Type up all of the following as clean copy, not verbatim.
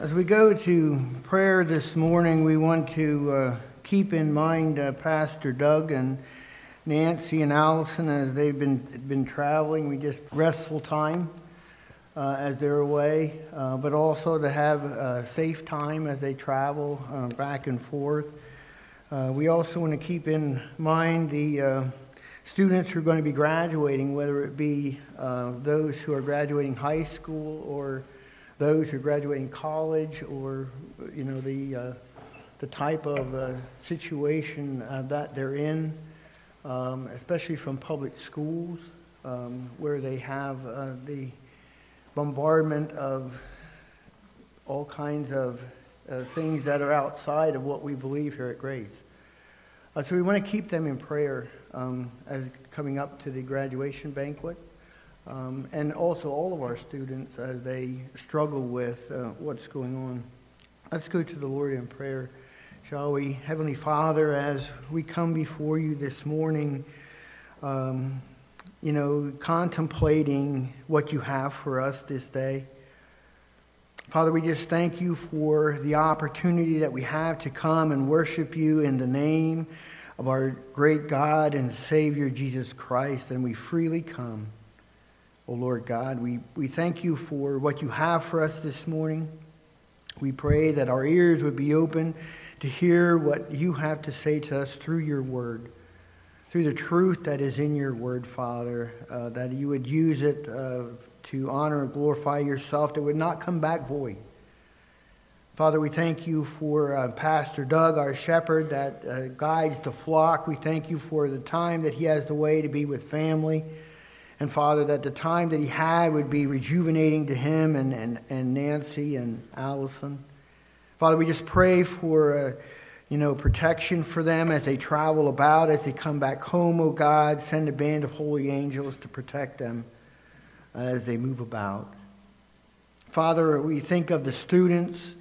As we go to prayer this morning, we want to keep in mind Pastor Doug and Nancy and Allison as they've been traveling. We just restful time as they're away, but also to have safe time as they travel back and forth. We also want to keep in mind the students who are going to be graduating, whether it be those who are graduating high school or those who are graduating college, or you know the type of situation that they're in, especially from public schools where they have the bombardment of all kinds of things that are outside of what we believe here at Grace. So we want to keep them in prayer as coming up to the graduation banquet. And also all of our students as they struggle with what's going on. Let's go to the Lord in prayer, shall we? Heavenly Father, as we come before you this morning, contemplating what you have for us this day. Father, we just thank you for the opportunity that we have to come and worship you in the name of our great God and Savior, Jesus Christ, and we freely come. Oh, Lord God, we thank you for what you have for us this morning. We pray that our ears would be open to hear what you have to say to us through your word, through the truth that is in your word, Father, that you would use it to honor and glorify yourself, that would not come back void. Father, we thank you for Pastor Doug, our shepherd that guides the flock. We thank you for the time that he has the way to be with family. And Father, that the time that he had would be rejuvenating to him and Nancy and Allison. Father, we just pray for, protection for them as they travel about, as they come back home, oh God. Send a band of holy angels to protect them as they move about. Father, we think of the students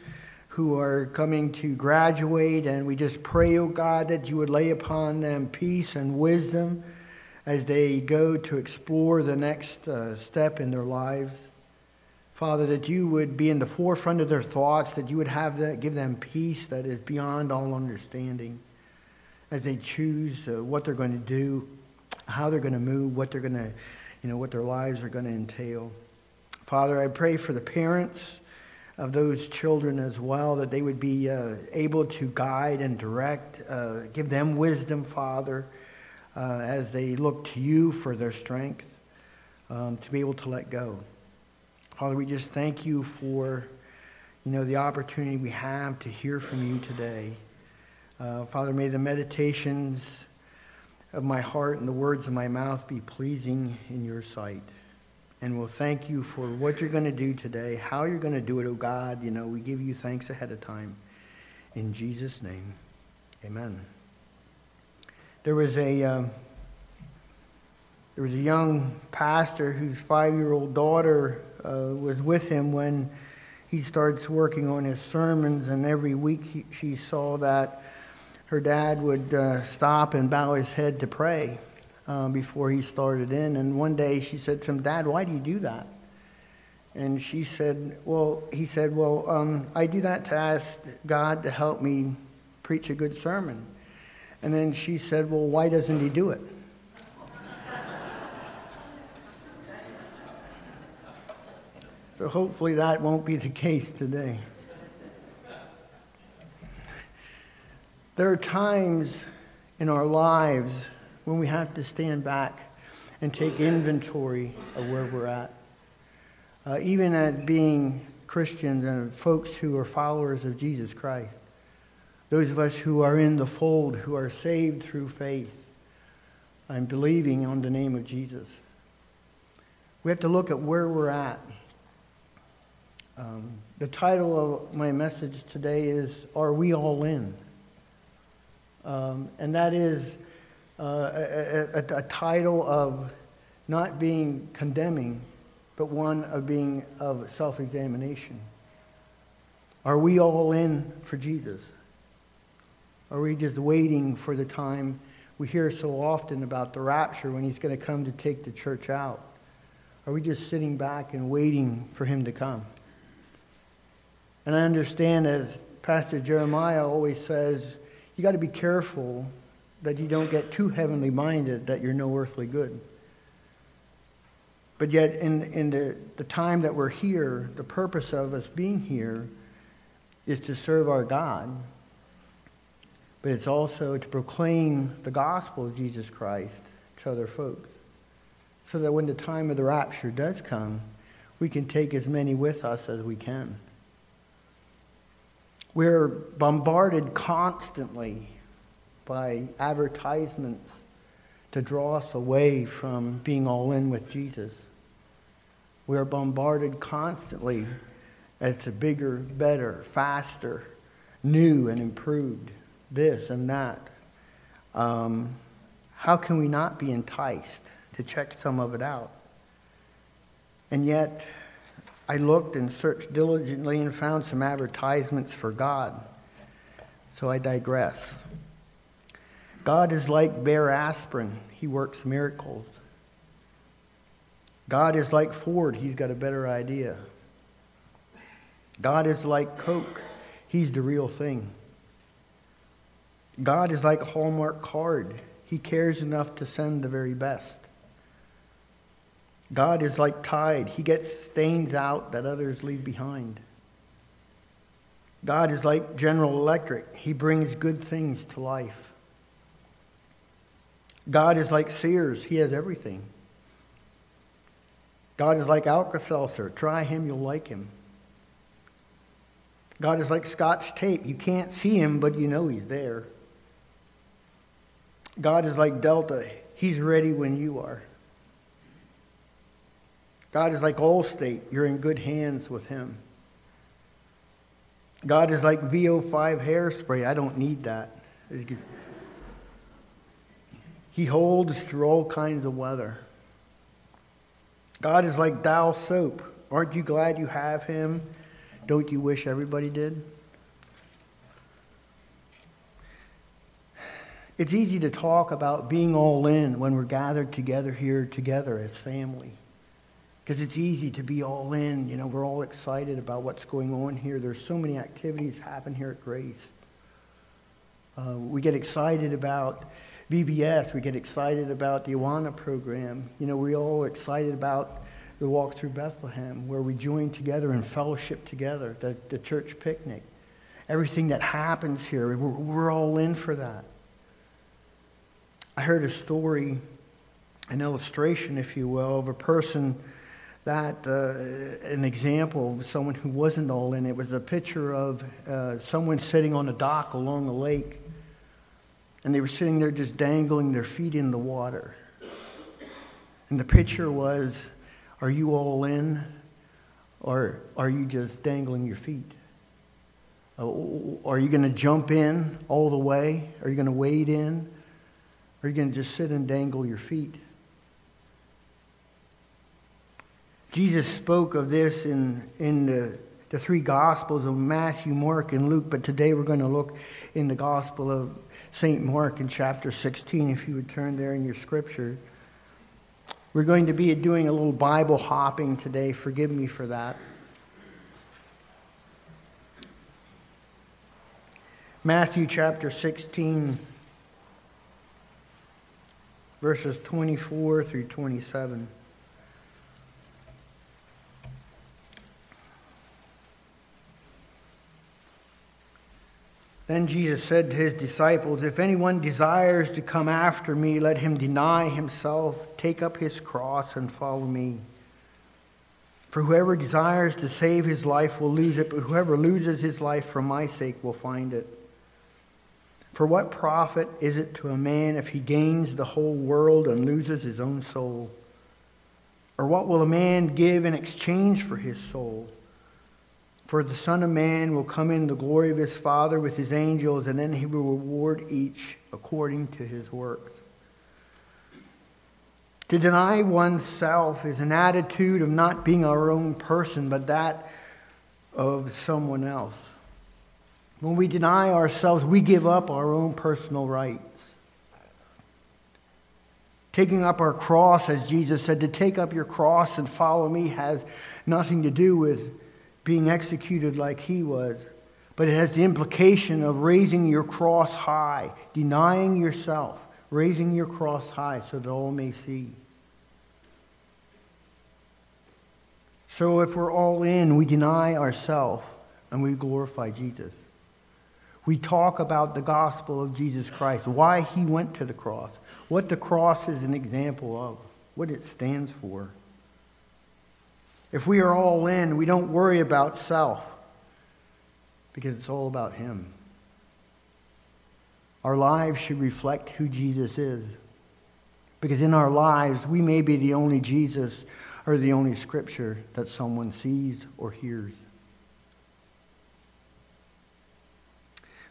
who are coming to graduate, and we just pray, oh God, that you would lay upon them peace and wisdom as they go to explore the next step in their lives. Father, that you would be in the forefront of their thoughts, that you would give them peace that is beyond all understanding as they choose what they're going to do, how they're going to move, what they're going to, what their lives are going to entail. Father, I pray for the parents of those children as well, that they would be able to guide and direct, give them wisdom, Father, as they look to you for their strength to be able to let go. Father, we just thank you for, the opportunity we have to hear from you today. Father, may the meditations of my heart and the words of my mouth be pleasing in your sight. And we'll thank you for what you're going to do today, how you're going to do it, oh God. We give you thanks ahead of time. In Jesus' name, amen. There was a young pastor whose 5-year-old daughter was with him when he starts working on his sermons, and every week she saw that her dad would stop and bow his head to pray before he started in. And one day she said to him, "Dad, why do you do that?" And she said, I do that to ask God to help me preach a good sermon." And then she said, "Well, why doesn't he do it?" So hopefully that won't be the case today. There are times in our lives when we have to stand back and take inventory of where we're at. Even at being Christians and folks who are followers of Jesus Christ. Those of us who are in the fold, who are saved through faith and believing on the name of Jesus. We have to look at where we're at. The title of my message today is, "Are We All In?" And that is a title of not being condemning, but one of being of self-examination. Are we all in for Jesus? Are we just waiting for the time we hear so often about the rapture when he's going to come to take the church out? Are we just sitting back and waiting for him to come? And I understand, as Pastor Jeremiah always says, you got to be careful that you don't get too heavenly minded, that you're no earthly good. But yet in the time that we're here, the purpose of us being here is to serve our God. But it's also to proclaim the gospel of Jesus Christ to other folks, so that when the time of the rapture does come, we can take as many with us as we can. We're bombarded constantly by advertisements to draw us away from being all in with Jesus. We are bombarded constantly as to bigger, better, faster, new and improved, this and that. How can we not be enticed to check some of it out? And yet, I looked and searched diligently and found some advertisements for God. So I digress. God is like Bayer aspirin. He works miracles. God is like Ford. He's got a better idea. God is like Coke. He's the real thing. God is like a Hallmark card. He cares enough to send the very best. God is like Tide. He gets stains out that others leave behind. God is like General Electric. He brings good things to life. God is like Sears. He has everything. God is like Alka-Seltzer. Try him, you'll like him. God is like Scotch tape. You can't see him, but you know he's there. God is like Delta. He's ready when you are. God is like Allstate. You're in good hands with him. God is like VO5 hairspray. I don't need that. He holds through all kinds of weather. God is like Dial soap. Aren't you glad you have him? Don't you wish everybody did? It's easy to talk about being all in when we're gathered together here together as family. Because it's easy to be all in. You know, we're all excited about what's going on here. There's so many activities happen here at Grace. We get excited about VBS, we get excited about the Iwana program. You know, we're all excited about the Walk Through Bethlehem, where we join together and fellowship together, the church picnic. Everything that happens here, we're all in for that. I heard a story, an illustration, if you will, of a person that, an example of someone who wasn't all in. It was a picture of someone sitting on a dock along a lake. And they were sitting there just dangling their feet in the water. And the picture was, are you all in, or are you just dangling your feet? Are you going to jump in all the way? Are you going to wade in? Or are you going to just sit and dangle your feet? Jesus spoke of this in the three Gospels of Matthew, Mark, and Luke. But today we're going to look in the Gospel of Saint Mark in chapter 16, if you would turn there in your scripture. We're going to be doing a little Bible hopping today. Forgive me for that. Matthew chapter 16, verses 24 through 27. Then Jesus said to his disciples, "If anyone desires to come after me, let him deny himself, take up his cross, and follow me. For whoever desires to save his life will lose it, but whoever loses his life for my sake will find it. For what profit is it to a man if he gains the whole world and loses his own soul? Or what will a man give in exchange for his soul? For the Son of Man will come in the glory of his Father with his angels, and then he will reward each according to his works." To deny oneself is an attitude of not being our own person, but that of someone else. When we deny ourselves, we give up our own personal rights. Taking up our cross, as Jesus said, to take up your cross and follow me has nothing to do with being executed like he was, but it has the implication of raising your cross high, denying yourself, raising your cross high so that all may see. So if we're all in, we deny ourselves and we glorify Jesus. We talk about the gospel of Jesus Christ, why he went to the cross, what the cross is an example of, what it stands for. If we are all in, we don't worry about self because it's all about him. Our lives should reflect who Jesus is because in our lives, we may be the only Jesus or the only scripture that someone sees or hears.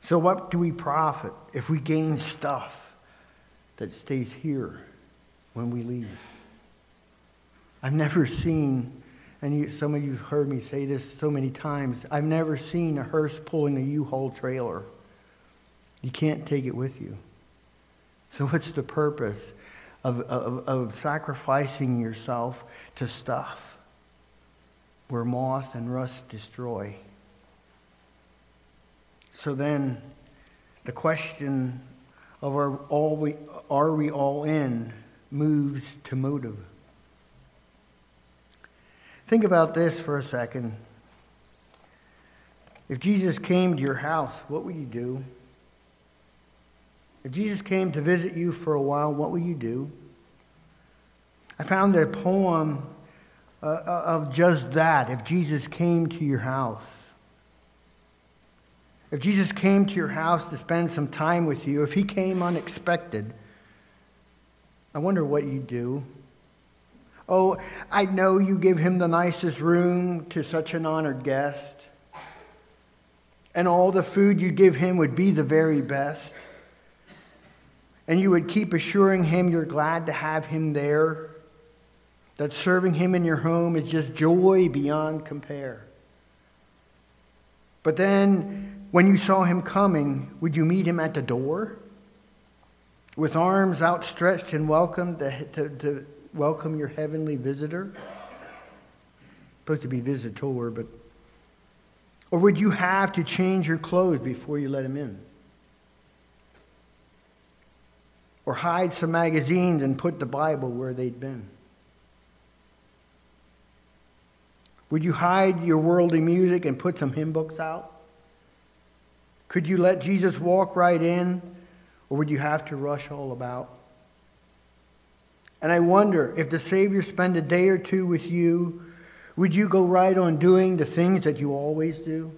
So what do we profit if we gain stuff that stays here when we leave? I've never seen, some of you have heard me say this so many times, I've never seen a hearse pulling a U-Haul trailer. You can't take it with you. So what's the purpose of sacrificing yourself to stuff where moth and rust destroy? So then the question of are we all in moves to motive. Think about this for a second. If Jesus came to your house, what would you do? If Jesus came to visit you for a while, what would you do? I found a poem of just that, if Jesus came to your house. If Jesus came to your house to spend some time with you, if he came unexpected, I wonder what you'd do. Oh, I know you give him the nicest room to such an honored guest, and all the food you give him would be the very best, and you would keep assuring him you're glad to have him there, that serving him in your home is just joy beyond compare. But then, when you saw him coming, would you meet him at the door? With arms outstretched and welcome to welcome your heavenly visitor? Supposed to be visitor, but... Or would you have to change your clothes before you let him in? Or hide some magazines and put the Bible where they'd been? Would you hide your worldly music and put some hymn books out? Could you let Jesus walk right in, or would you have to rush all about? And I wonder, if the Savior spent a day or two with you, would you go right on doing the things that you always do?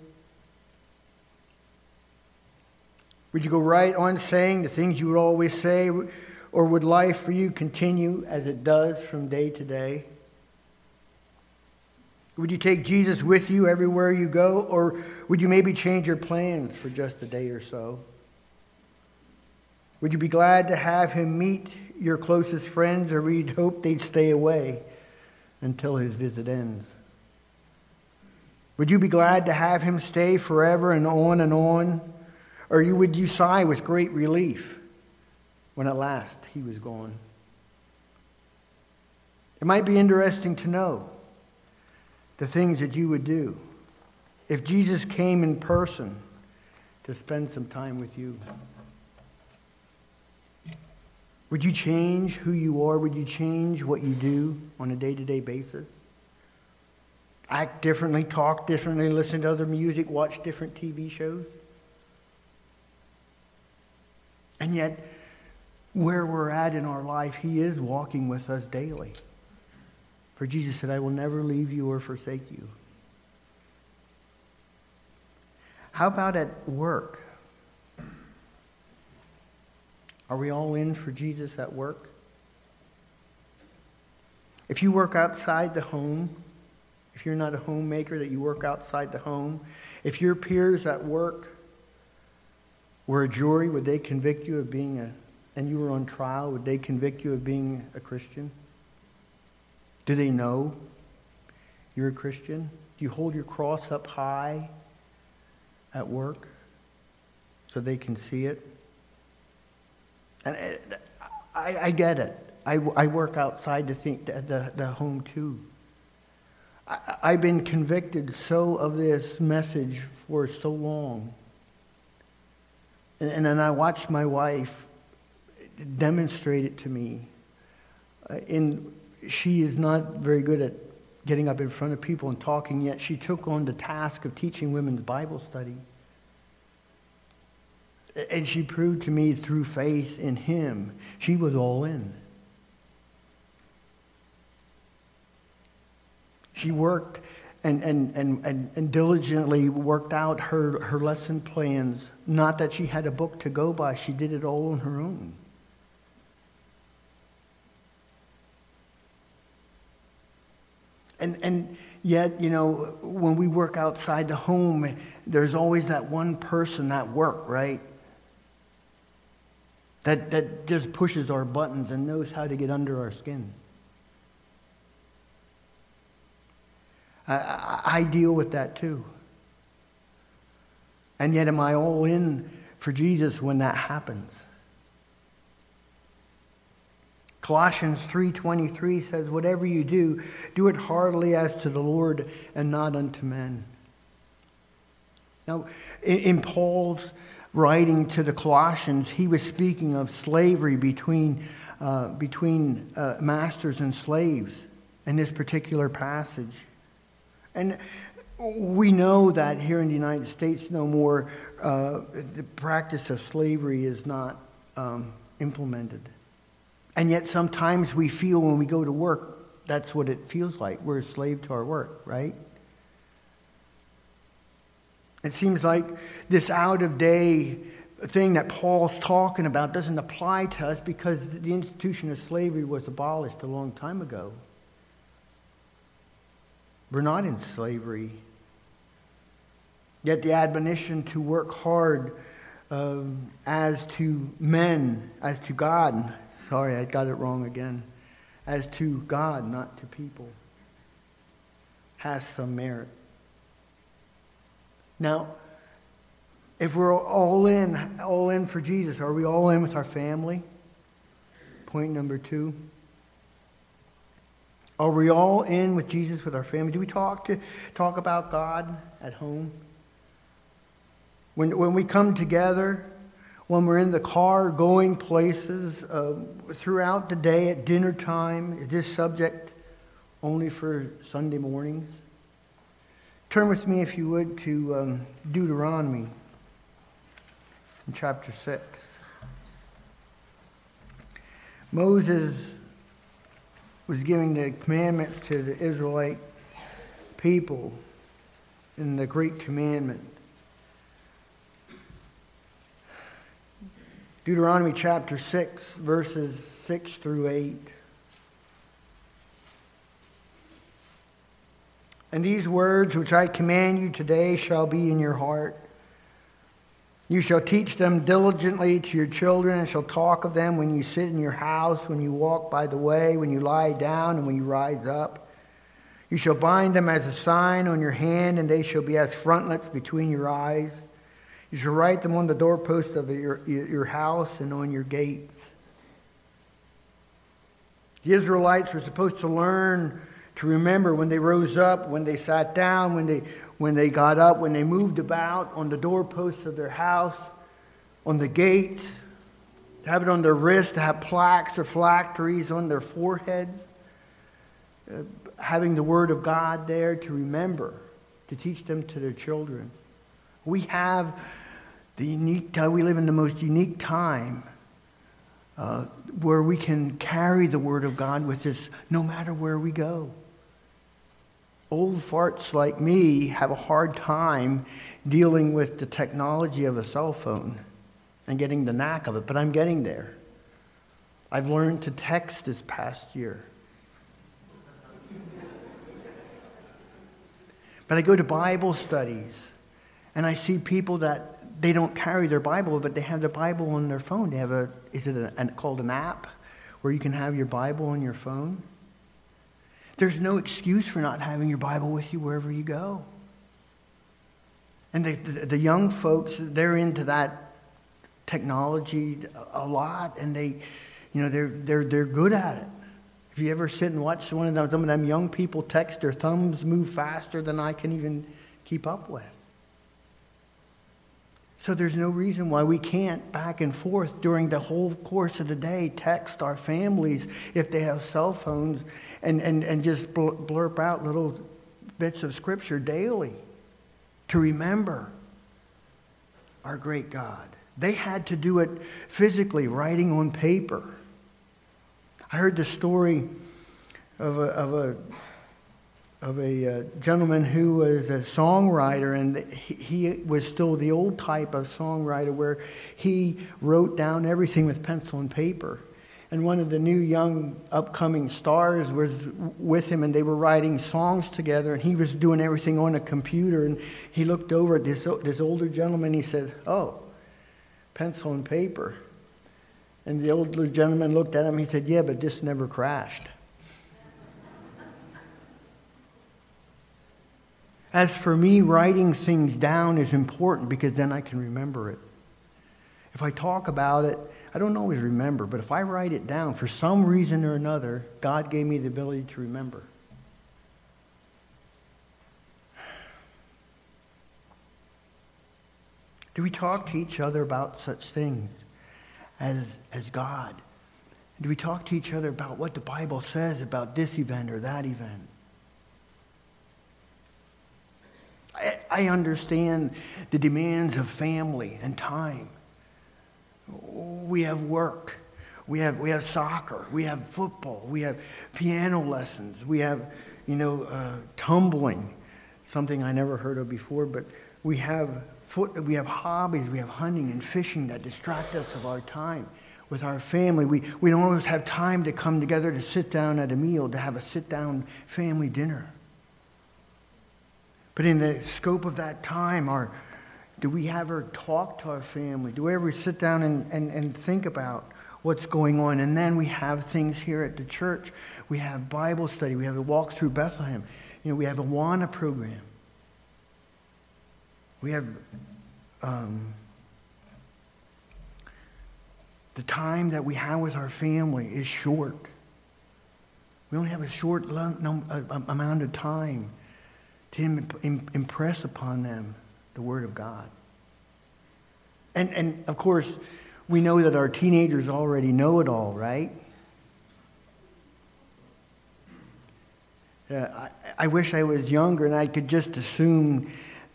Would you go right on saying the things you would always say, or would life for you continue as it does from day to day? Would you take Jesus with you everywhere you go, or would you maybe change your plans for just a day or so? Would you be glad to have him meet your closest friends, or would you hope they'd stay away until his visit ends? Would you be glad to have him stay forever and on, or would you sigh with great relief when at last he was gone? It might be interesting to know the things that you would do if Jesus came in person to spend some time with you. Would you change who you are? Would you change what you do on a day-to-day basis? Act differently, talk differently, listen to other music, watch different TV shows? And yet, where we're at in our life, he is walking with us daily. For Jesus said, I will never leave you or forsake you. How about at work? Are we all in for Jesus at work? If you work outside the home, if you're not a homemaker, that you work outside the home, if your peers at work were a jury, would they convict you of being and you were on trial, would they convict you of being a Christian? Do they know you're a Christian? Do you hold your cross up high at work so they can see it? And I get it. I work outside the home too. I've been convicted so of this message for so long. And then I watched my wife demonstrate it to me. She is not very good at getting up in front of people and talking, yet she took on the task of teaching women's Bible study. And she proved to me through faith in him, she was all in. She worked and diligently worked out her lesson plans. Not that she had a book to go by. She did it all on her own. And yet, you know, when we work outside the home, there's always that one person at work, right? That just pushes our buttons and knows how to get under our skin. I deal with that too. And yet, am I all in for Jesus when that happens? Colossians 3:23 says, whatever you do, do it heartily as to the Lord and not unto men. Now, in Paul's writing to the Colossians, he was speaking of slavery between masters and slaves in this particular passage. And we know that here in the United States no more, the practice of slavery is not implemented. And yet sometimes we feel when we go to work, that's what it feels like. We're a slave to our work, right? It seems like this out-of-day thing that Paul's talking about doesn't apply to us because the institution of slavery was abolished a long time ago. We're not in slavery. Yet the admonition to work hard as to men, as to God. Sorry, I got it wrong again. As to God, not to people, has some merit. Now, if we're all in for Jesus, are we all in with our family? Point number 2. Are we all in with Jesus, with our family? Do we talk about God at home? When we come together, when we're in the car, going places, throughout the day at dinner time, is this subject only for Sunday mornings? Turn with me, if you would, to Deuteronomy in chapter 6. Moses was giving the commandments to the Israelite people in the great commandment. Deuteronomy chapter 6, verses 6 through 8. And these words which I command you today shall be in your heart. You shall teach them diligently to your children, and shall talk of them when you sit in your house, when you walk by the way, when you lie down, and when you rise up. You shall bind them as a sign on your hand, and they shall be as frontlets between your eyes. You shall write them on the doorposts of your house and on your gates. The Israelites were supposed to learn to remember when they rose up, when they sat down, when they got up, when they moved about, on the doorposts of their house, on the gates, to have it on their wrists, to have plaques or phylacteries on their forehead, having the word of God there to remember, to teach them to their children. We have the unique time, we live in the most unique time where we can carry the word of God with us no matter where we go. Old farts like me have a hard time dealing with the technology of a cell phone and getting the knack of it, but I'm getting there. I've learned to text this past year. But I go to Bible studies, and I see people that they don't carry their Bible, but they have the Bible on their phone. They have called an app where you can have your Bible on your phone? There's no excuse for not having your Bible with you wherever you go. And the young folks, they're into that technology a lot, and they, you know, they're good at it. If you ever sit and watch one of them, some of them young people text, their thumbs move faster than I can even keep up with. So there's no reason why we can't back and forth during the whole course of the day text our families if they have cell phones and just blurp out little bits of scripture daily to remember our great God. They had to do it physically, writing on paper. I heard the story of a gentleman who was a songwriter, and he was still the old type of songwriter where he wrote down everything with pencil and paper. And one of the new young upcoming stars was with him, and they were writing songs together, and he was doing everything on a computer. And he looked over at this older gentleman, he said, "Oh, pencil and paper." And the older gentleman looked at him, he said, "Yeah, but this never crashed." As for me, writing things down is important because then I can remember it. If I talk about it, I don't always remember, but if I write it down, for some reason or another, God gave me the ability to remember. Do we talk to each other about such things as God? Do we talk to each other about what the Bible says about this event or that event? I understand the demands of family and time. We have work. We have soccer. We have football. We have piano lessons. We have, tumbling, something I never heard of before. But we have hobbies. We have hunting and fishing that distract us of our time with our family. We don't always have time to come together to sit down at a meal, to have a sit-down family dinner. But in the scope of that time, do we ever talk to our family? Do we ever sit down and think about what's going on? And then we have things here at the church. We have Bible study. We have a Walk Through Bethlehem. We have a Iwana program. We have the time that we have with our family is short. We only have a short amount of time to impress upon them the Word of God. And of course, we know that our teenagers already know it all, right? I wish I was younger and I could just assume,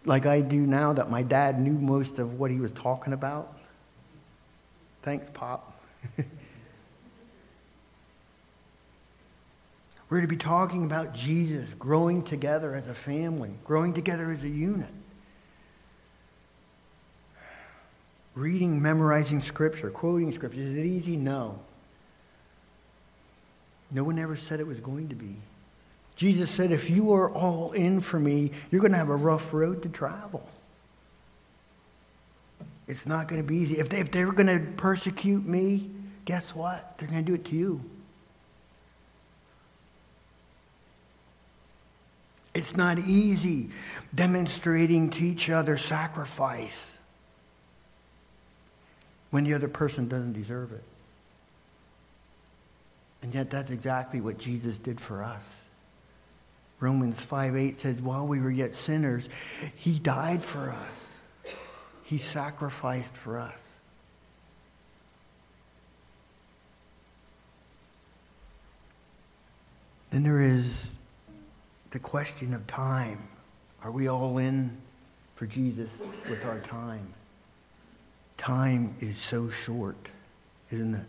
like I do now, that my dad knew most of what he was talking about. Thanks, Pop. We're to be talking about Jesus, growing together as a family, growing together as a unit. Reading, memorizing Scripture, quoting Scripture. Is it easy? No. No one ever said it was going to be. Jesus said, if you are all in for me, you're going to have a rough road to travel. It's not going to be easy. If they're going to persecute me, guess what? They're going to do it to you. It's not easy demonstrating to each other sacrifice when the other person doesn't deserve it. And yet that's exactly what Jesus did for us. Romans 5:8 says, while we were yet sinners, he died for us. He sacrificed for us. Then there is the question of time. Are we all in for Jesus with our time? Time is so short, isn't it?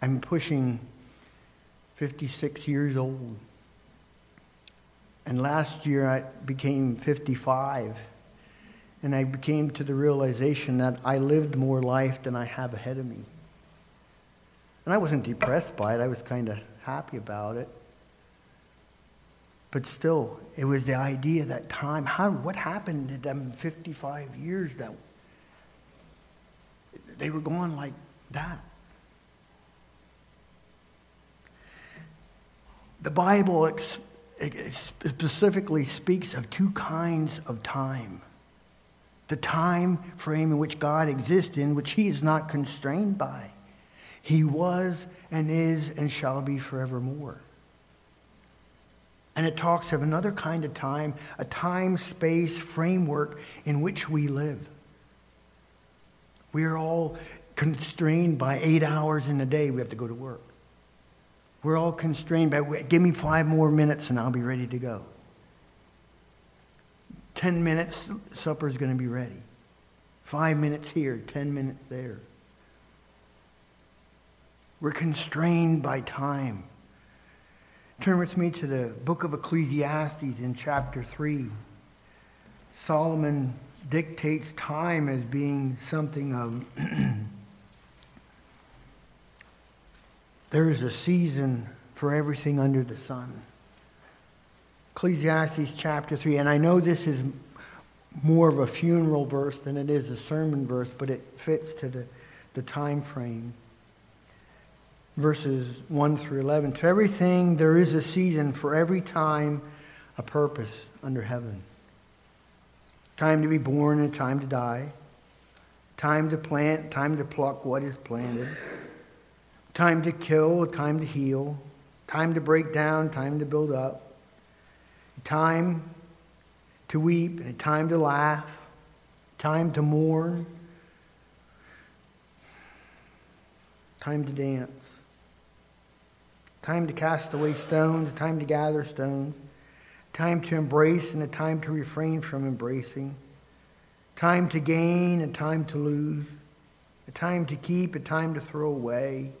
I'm pushing 56 years old. And last year I became 55. And I came to the realization that I lived more life than I have ahead of me. And I wasn't depressed by it. I was kind of happy about it. But still, it was the idea that time. What happened to them 55 years that they were gone like that? The Bible specifically speaks of two kinds of time. The time frame in which God exists in, which he is not constrained by. He was and is and shall be forevermore. And it talks of another kind of time, a time-space framework in which we live. We're all constrained by 8 hours in a day we have to go to work. We're all constrained by, give me 5 more minutes and I'll be ready to go. 10 minutes, supper's going to be ready. 5 minutes here, 10 minutes there. We're constrained by time. Turn with me to the book of Ecclesiastes in chapter 3. Solomon dictates time as being something of... There is a season for everything under the sun. Ecclesiastes chapter 3, and I know this is more of a funeral verse than it is a sermon verse, but it fits to the time frame. Verses 1 through 11. To everything there is a season, for every time a purpose under heaven. Time to be born and time to die. Time to plant, time to pluck what is planted. Time to kill, time to heal, time to break down, time to build up, time to weep, and time to laugh, time to mourn, time to dance, time to cast away stones, time to gather stones, time to embrace and a time to refrain from embracing, time to gain, a time to lose, a time to keep, a time to throw away,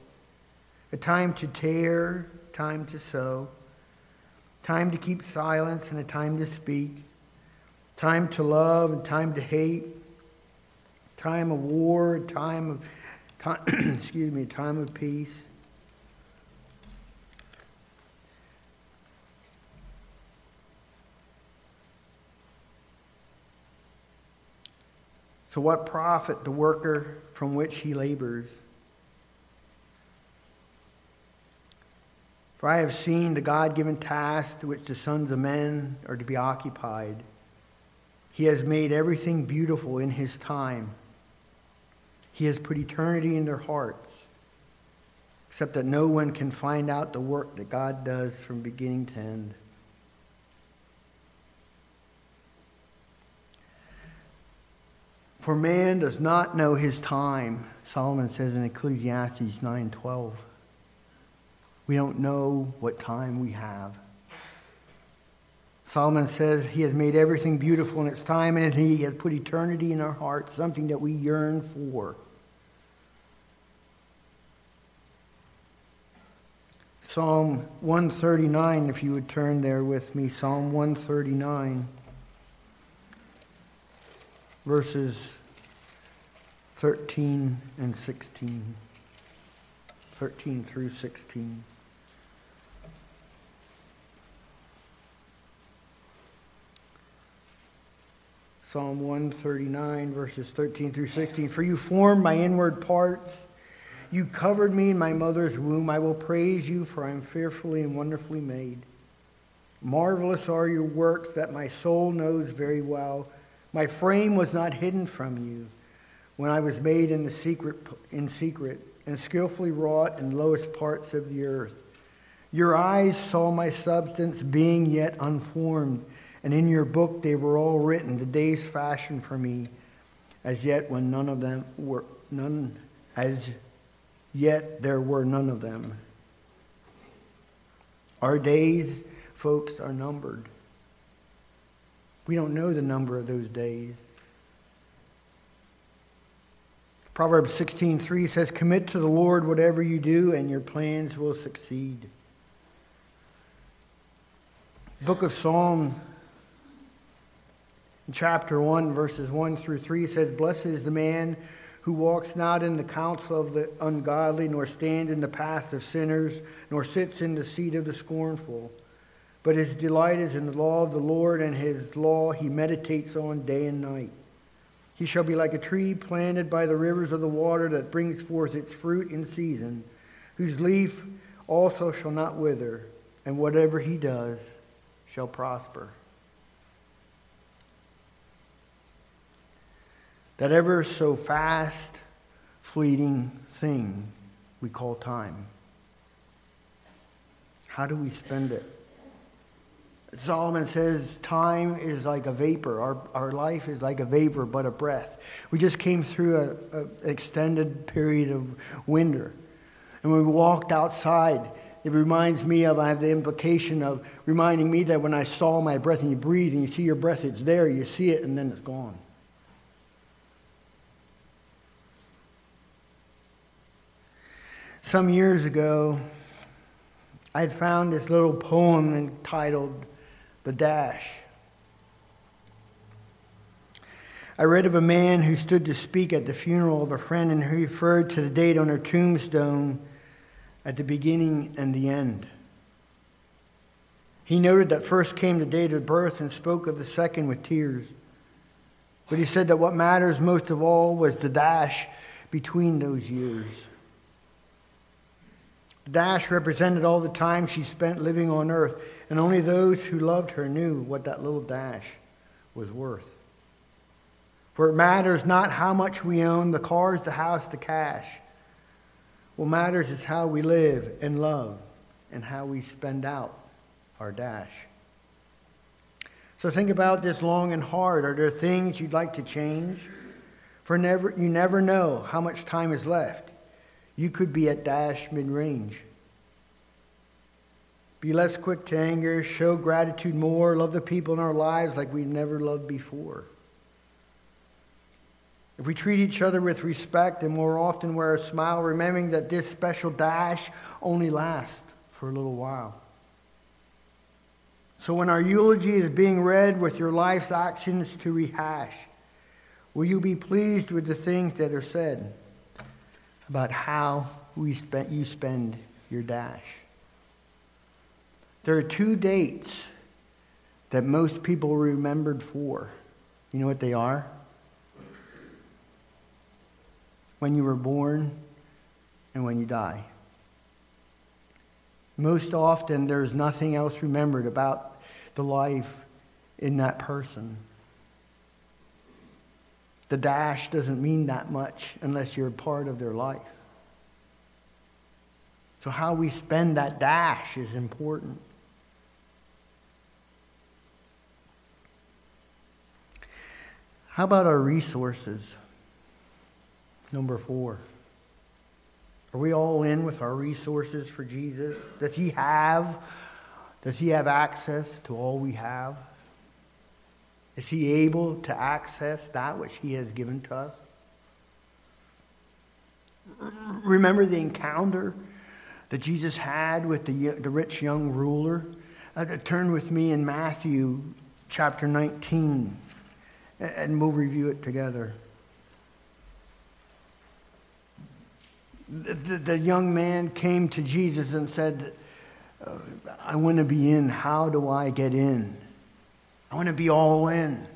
a time to tear, time to sow, time to keep silence and a time to speak, time to love and time to hate, time of war, time of peace. So what profit the worker from which he labors? For I have seen the God-given task to which the sons of men are to be occupied. He has made everything beautiful in his time. He has put eternity in their hearts, except that no one can find out the work that God does from beginning to end. For man does not know his time, Solomon says in Ecclesiastes 9:12. We don't know what time we have. Solomon says he has made everything beautiful in its time, and he has put eternity in our hearts, something that we yearn for. Psalm 139, if you would turn there with me, Psalm 139, verses 13 and 16. 13 through 16. Psalm 139, verses 13 through 16. For you formed my inward parts. You covered me in my mother's womb. I will praise you, for I am fearfully and wonderfully made. Marvelous are your works that my soul knows very well. My frame was not hidden from you when I was made in secret, and skillfully wrought in lowest parts of the earth. Your eyes saw my substance being yet unformed, and in your book they were all written, the days fashioned for me, there were none of them. Our days, folks, are numbered. We don't know the number of those days. Proverbs 16:3 says, commit to the Lord whatever you do, and your plans will succeed. Book of Psalm, chapter 1, verses 1 through 3 says, blessed is the man who walks not in the counsel of the ungodly, nor stands in the path of sinners, nor sits in the seat of the scornful. But his delight is in the law of the Lord, and his law he meditates on day and night. He shall be like a tree planted by the rivers of the water that brings forth its fruit in season, whose leaf also shall not wither, and whatever he does shall prosper. That ever so fast fleeting thing we call time. How do we spend it? Solomon says time is like a vapor. Our life is like a vapor, but a breath. We just came through an extended period of winter. And when we walked outside, it reminds me of, I have the implication of reminding me that when I saw my breath, and you breathe and you see your breath, it's there, you see it, and then it's gone. Some years ago, I had found this little poem entitled The Dash. I read of a man who stood to speak at the funeral of a friend and who referred to the date on her tombstone at the beginning and the end. He noted that first came the date of birth and spoke of the second with tears. But he said that what matters most of all was the dash between those years. The dash represented all the time she spent living on earth, and only those who loved her knew what that little dash was worth. For it matters not how much we own, the cars, the house, the cash. What matters is how we live and love and how we spend out our dash. So think about this long and hard. Are there things you'd like to change? You never know how much time is left. You could be at dash mid-range. Be less quick to anger, show gratitude more, love the people in our lives like we've never loved before. If we treat each other with respect and more often wear a smile, remembering that this special dash only lasts for a little while. So when our eulogy is being read, with your life's actions to rehash, will you be pleased with the things that are said about how you spend your dash? There are two dates that most people are remembered for. You know what they are? When you were born and when you die. Most often there's nothing else remembered about the life in that person. The dash doesn't mean that much unless you're a part of their life. So how we spend that dash is important. How about our resources? Number 4. Are we all in with our resources for Jesus? Does he have access to all we have? Is he able to access that which he has given to us? Remember the encounter that Jesus had with the rich young ruler? Turn with me in Matthew chapter 19, and we'll review it together. The young man came to Jesus and said, I want to be in. How do I get in? I want to be all in.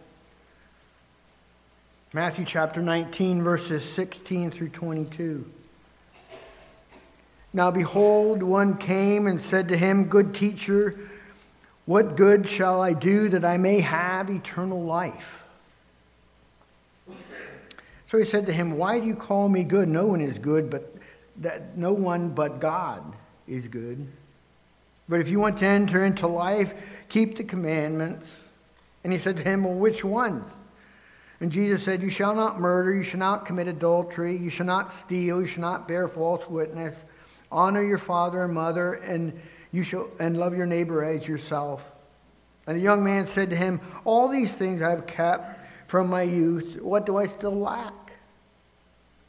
Matthew chapter 19, verses 16 through 22. Now behold, one came and said to him, Good teacher, what good shall I do that I may have eternal life? So he said to him, Why do you call me good? No one but God is good. But if you want to enter into life, keep the commandments. And he said to him, Well, which ones? And Jesus said, You shall not murder, you shall not commit adultery, you shall not steal, you shall not bear false witness, honor your father and mother, and love your neighbor as yourself. And the young man said to him, All these things I have kept from my youth, what do I still lack?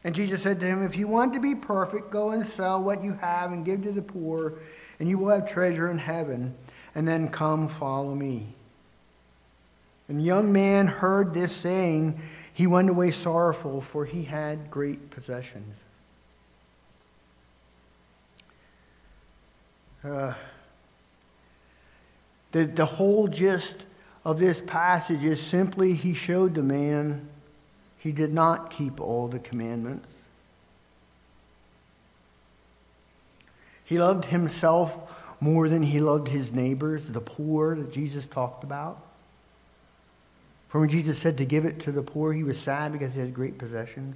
And Jesus said to him, If you want to be perfect, go and sell what you have and give to the poor, and you will have treasure in heaven, and then come follow me. And the young man heard this saying, he went away sorrowful, for he had great possessions. The whole gist of this passage is simply he showed the man he did not keep all the commandments. He loved himself more than he loved his neighbors, the poor that Jesus talked about. For when Jesus said to give it to the poor, he was sad because he had great possessions.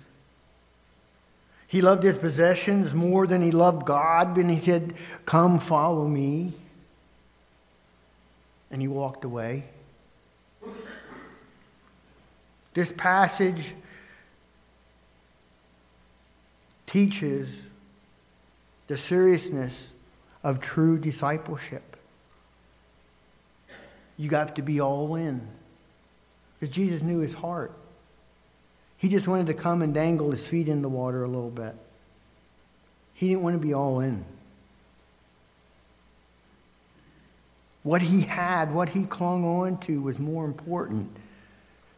He loved his possessions more than he loved God. And he said, come follow me. And he walked away. This passage teaches the seriousness of true discipleship. You have to be all in. Because Jesus knew his heart. He just wanted to come and dangle his feet in the water a little bit. He didn't want to be all in. What he had, what he clung on to was more important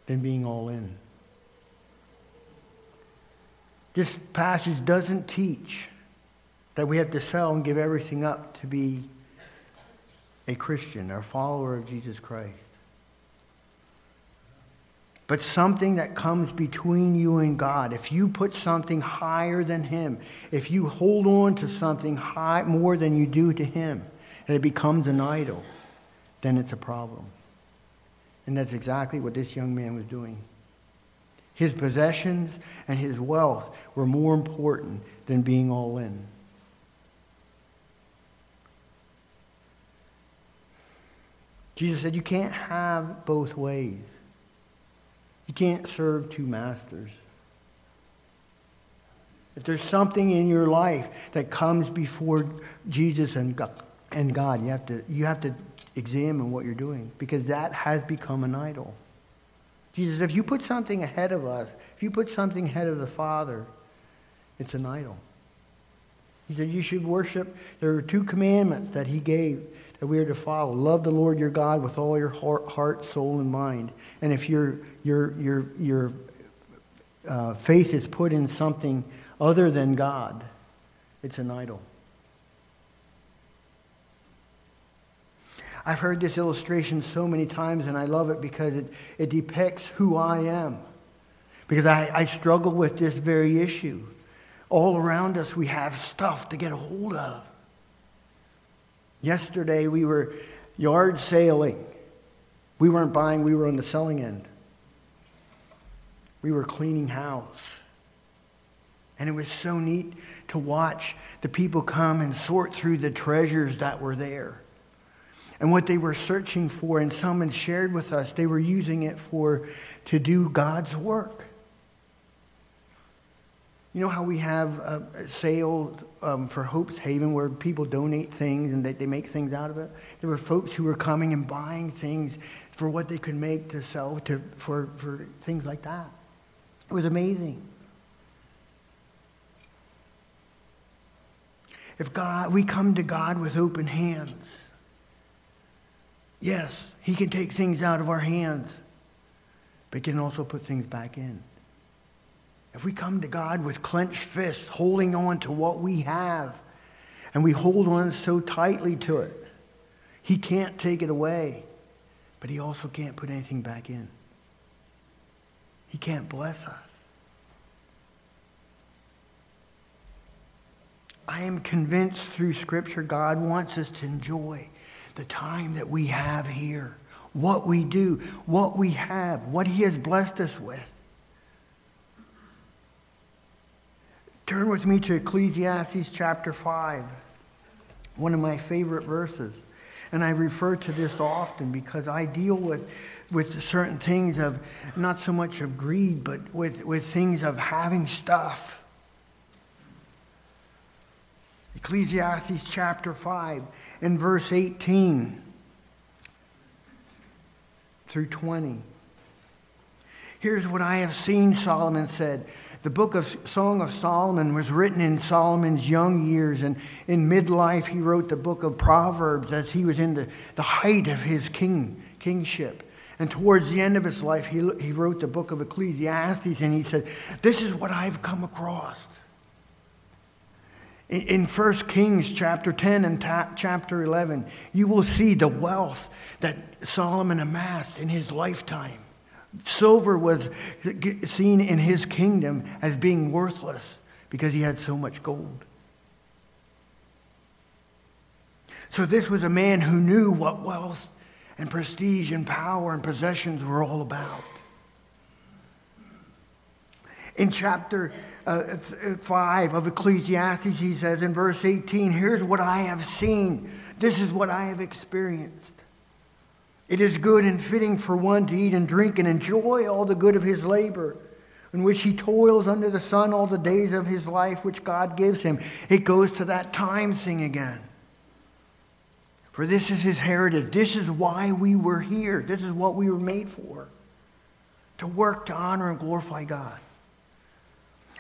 than being all in. This passage doesn't teach that we have to sell and give everything up to be a Christian or a follower of Jesus Christ. But something that comes between you and God. If you put something higher than him, if you hold on to something high more than you do to him, and it becomes an idol, then it's a problem. And that's exactly what this young man was doing. His possessions and his wealth were more important than being all in. Jesus said, you can't have both ways. You can't serve two masters. If there's something in your life that comes before Jesus and God, you have to examine what you're doing, because that has become an idol. Jesus, if you put something ahead of us, if you put something ahead of the Father, it's an idol. He said you should worship. There are two commandments that he gave that we are to follow. Love the Lord your God with all your heart, soul, and mind. And if your faith is put in something other than God, it's an idol. I've heard this illustration so many times, and I love it because it depicts who I am. Because I struggle with this very issue. All around us, we have stuff to get a hold of. Yesterday, we were yard sailing. We weren't buying, we were on the selling end. We were cleaning house. And it was so neat to watch the people come and sort through the treasures that were there. And what they were searching for, and someone shared with us, they were using it to do God's work. You know how we have a sale for Hope's Haven where people donate things and they make things out of it? There were folks who were coming and buying things for what they could make to sell for things like that. It was amazing. We come to God with open hands. Yes, he can take things out of our hands, but can also put things back in. If we come to God with clenched fists, holding on to what we have, and we hold on so tightly to it, he can't take it away, but he also can't put anything back in. He can't bless us. I am convinced through Scripture, God wants us to enjoy the time that we have here, what we do, what we have, what he has blessed us with. Turn with me to Ecclesiastes chapter 5, one of my favorite verses. And I refer to this often because I deal with certain things of, not so much of greed, but with things of having stuff. Ecclesiastes chapter 5 and verse 18 through 20. Here's what I have seen, Solomon said. The book of Song of Solomon was written in Solomon's young years, and in midlife he wrote the book of Proverbs as he was in the height of his kingship. And towards the end of his life, he wrote the book of Ecclesiastes, and he said, this is what I've come across. In 1 Kings chapter 10 and chapter 11, you will see the wealth that Solomon amassed in his lifetime. Silver was seen in his kingdom as being worthless because he had so much gold. So this was a man who knew what wealth and prestige and power and possessions were all about. In chapter 5 of Ecclesiastes, he says in verse 18, here's what I have seen. This is what I have experienced. It is good and fitting for one to eat and drink and enjoy all the good of his labor, in which he toils under the sun all the days of his life which God gives him. It goes to that time thing again. For this is his heritage. This is why we were here. This is what we were made for. To work, to honor, and glorify God.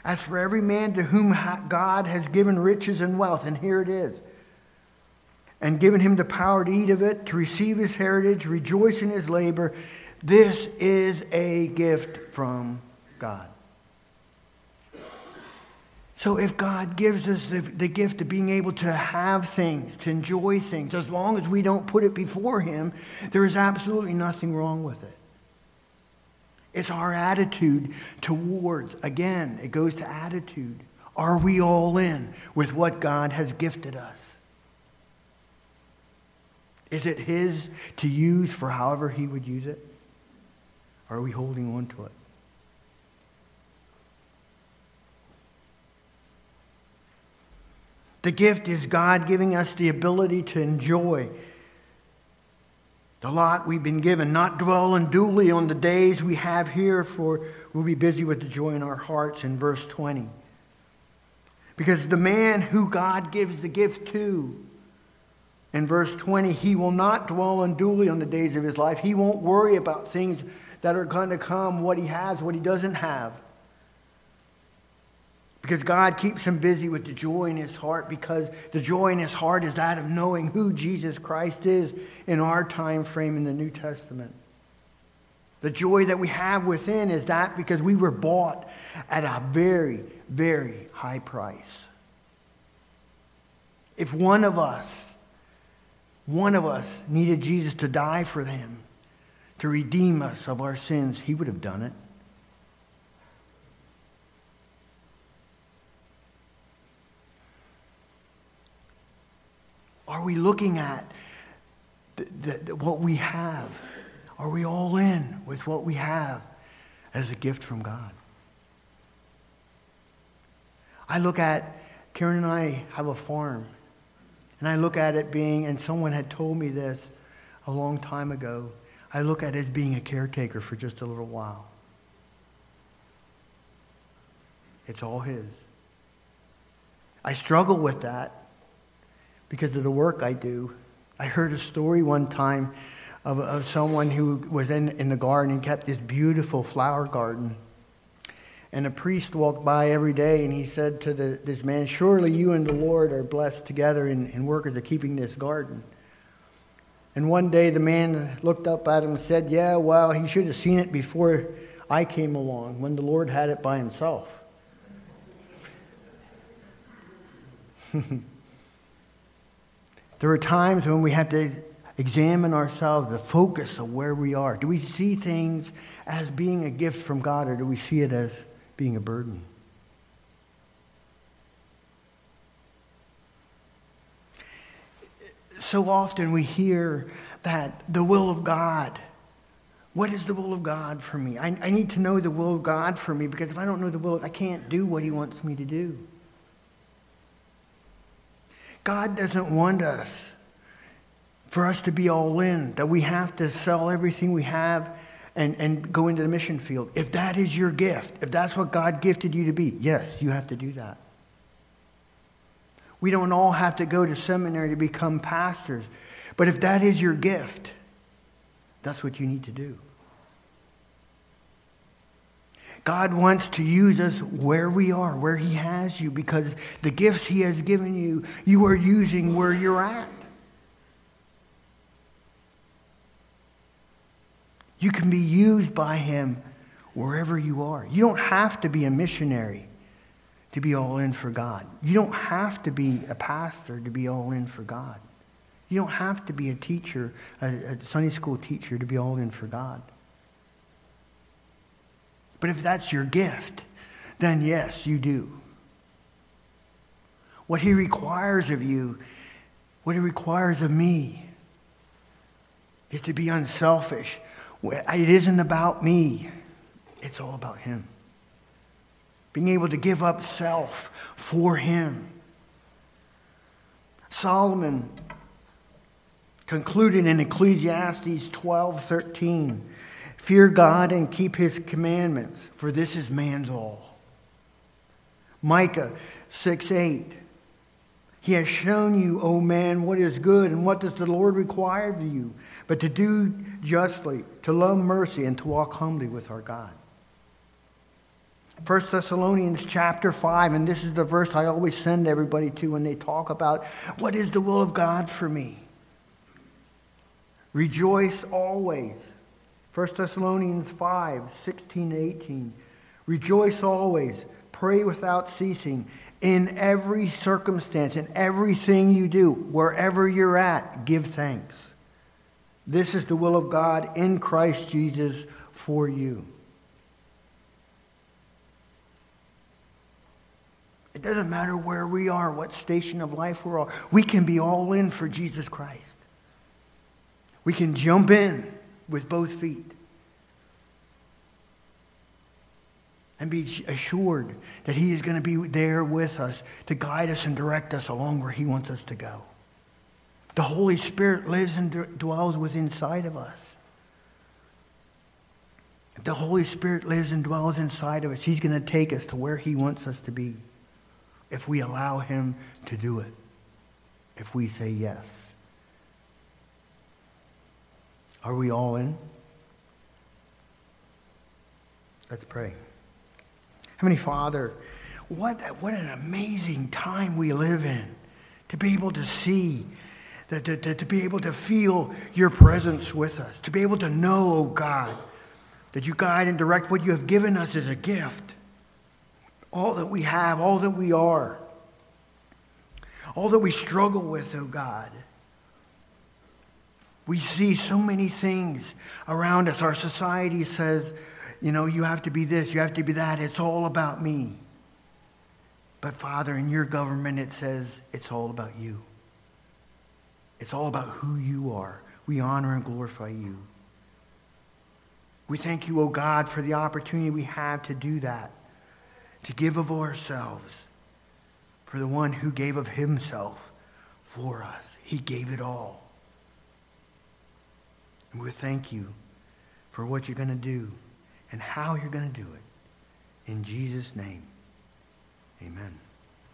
As for every man to whom God has given riches and wealth, and here it is, and given him the power to eat of it, to receive his heritage, rejoice in his labor, this is a gift from God. So if God gives us the gift of being able to have things, to enjoy things, as long as we don't put it before him, there is absolutely nothing wrong with it. It's our attitude towards, again, it goes to attitude. Are we all in with what God has gifted us? Is it his to use for however he would use it? Are we holding on to it? The gift is God giving us the ability to enjoy the lot we've been given, not dwell unduly on the days we have here, for we'll be busy with the joy in our hearts in verse 20. Because the man who God gives the gift to, in verse 20, he will not dwell unduly on the days of his life. He won't worry about things that are going to come, what he has, what he doesn't have. Because God keeps him busy with the joy in his heart, because the joy in his heart is that of knowing who Jesus Christ is in our time frame in the New Testament. The joy that we have within is that because we were bought at a very, very high price. If one of us needed Jesus to die for them, to redeem us of our sins, he would have done it. Are we looking at what we have? Are we all in with what we have as a gift from God? I look at, Karen and I have a farm, and I look at it being, and someone had told me this a long time ago, I look at it as being a caretaker for just a little while. It's all his. I struggle with that. Because of the work I do. I heard a story one time of someone who was in the garden and kept this beautiful flower garden. And a priest walked by every day and he said to this man, surely you and the Lord are blessed together and work as a keeping this garden. And one day the man looked up at him and said, yeah, well, he should have seen it before I came along when the Lord had it by himself. There are times when we have to examine ourselves, the focus of where we are. Do we see things as being a gift from God, or do we see it as being a burden? So often we hear that the will of God. What is the will of God for me? I need to know the will of God for me, because if I don't know the will, I can't do what he wants me to do. God doesn't want us, for us to be all in, that we have to sell everything we have and go into the mission field. If that is your gift, if that's what God gifted you to be, yes, you have to do that. We don't all have to go to seminary to become pastors, but if that is your gift, that's what you need to do. God wants to use us where we are, where he has you, because the gifts he has given you, you are using where you're at. You can be used by him wherever you are. You don't have to be a missionary to be all in for God. You don't have to be a pastor to be all in for God. You don't have to be a teacher, a Sunday school teacher to be all in for God. But if that's your gift, then yes, you do. What he requires of you, what he requires of me, is to be unselfish. It isn't about me. It's all about him. being able to give up self for him. Solomon concluded in Ecclesiastes 12:13, "Fear God and keep his commandments, for this is man's all." Micah 6:8, "He has shown you, O man, what is good, and what does the Lord require of you, but to do justly, to love mercy, and to walk humbly with our God." 1 Thessalonians chapter 5, and this is the verse I always send everybody to when they talk about what is the will of God for me. Rejoice always. 1 Thessalonians 5, 16 to 18. Rejoice always. Pray without ceasing. In every circumstance, in everything you do, wherever you're at, give thanks. This is the will of God in Christ Jesus for you. It doesn't matter where we are, what station of life we're on. We can be all in for Jesus Christ. We can jump in with both feet and be assured that he is going to be there with us to guide us and direct us along where he wants us to go. The Holy Spirit lives and dwells within inside of us. If the Holy Spirit lives and dwells inside of us, he's going to take us to where he wants us to be if we allow him to do it, if we say yes. Are we all in? Let's pray. Heavenly Father, what an amazing time we live in to be able to see, to be able to feel your presence with us, to be able to know, oh God, that you guide and direct what you have given us as a gift. All that we have, all that we are, all that we struggle with, oh God. We see so many things around us. Our society says, you know, you have to be this, you have to be that. It's all about me. But Father, in your government, it says it's all about you. It's all about who you are. We honor and glorify you. We thank you, O God, for the opportunity we have to do that, to give of ourselves for the one who gave of himself for us. He gave it all. And we thank you for what you're going to do and how you're going to do it. In Jesus' name, amen.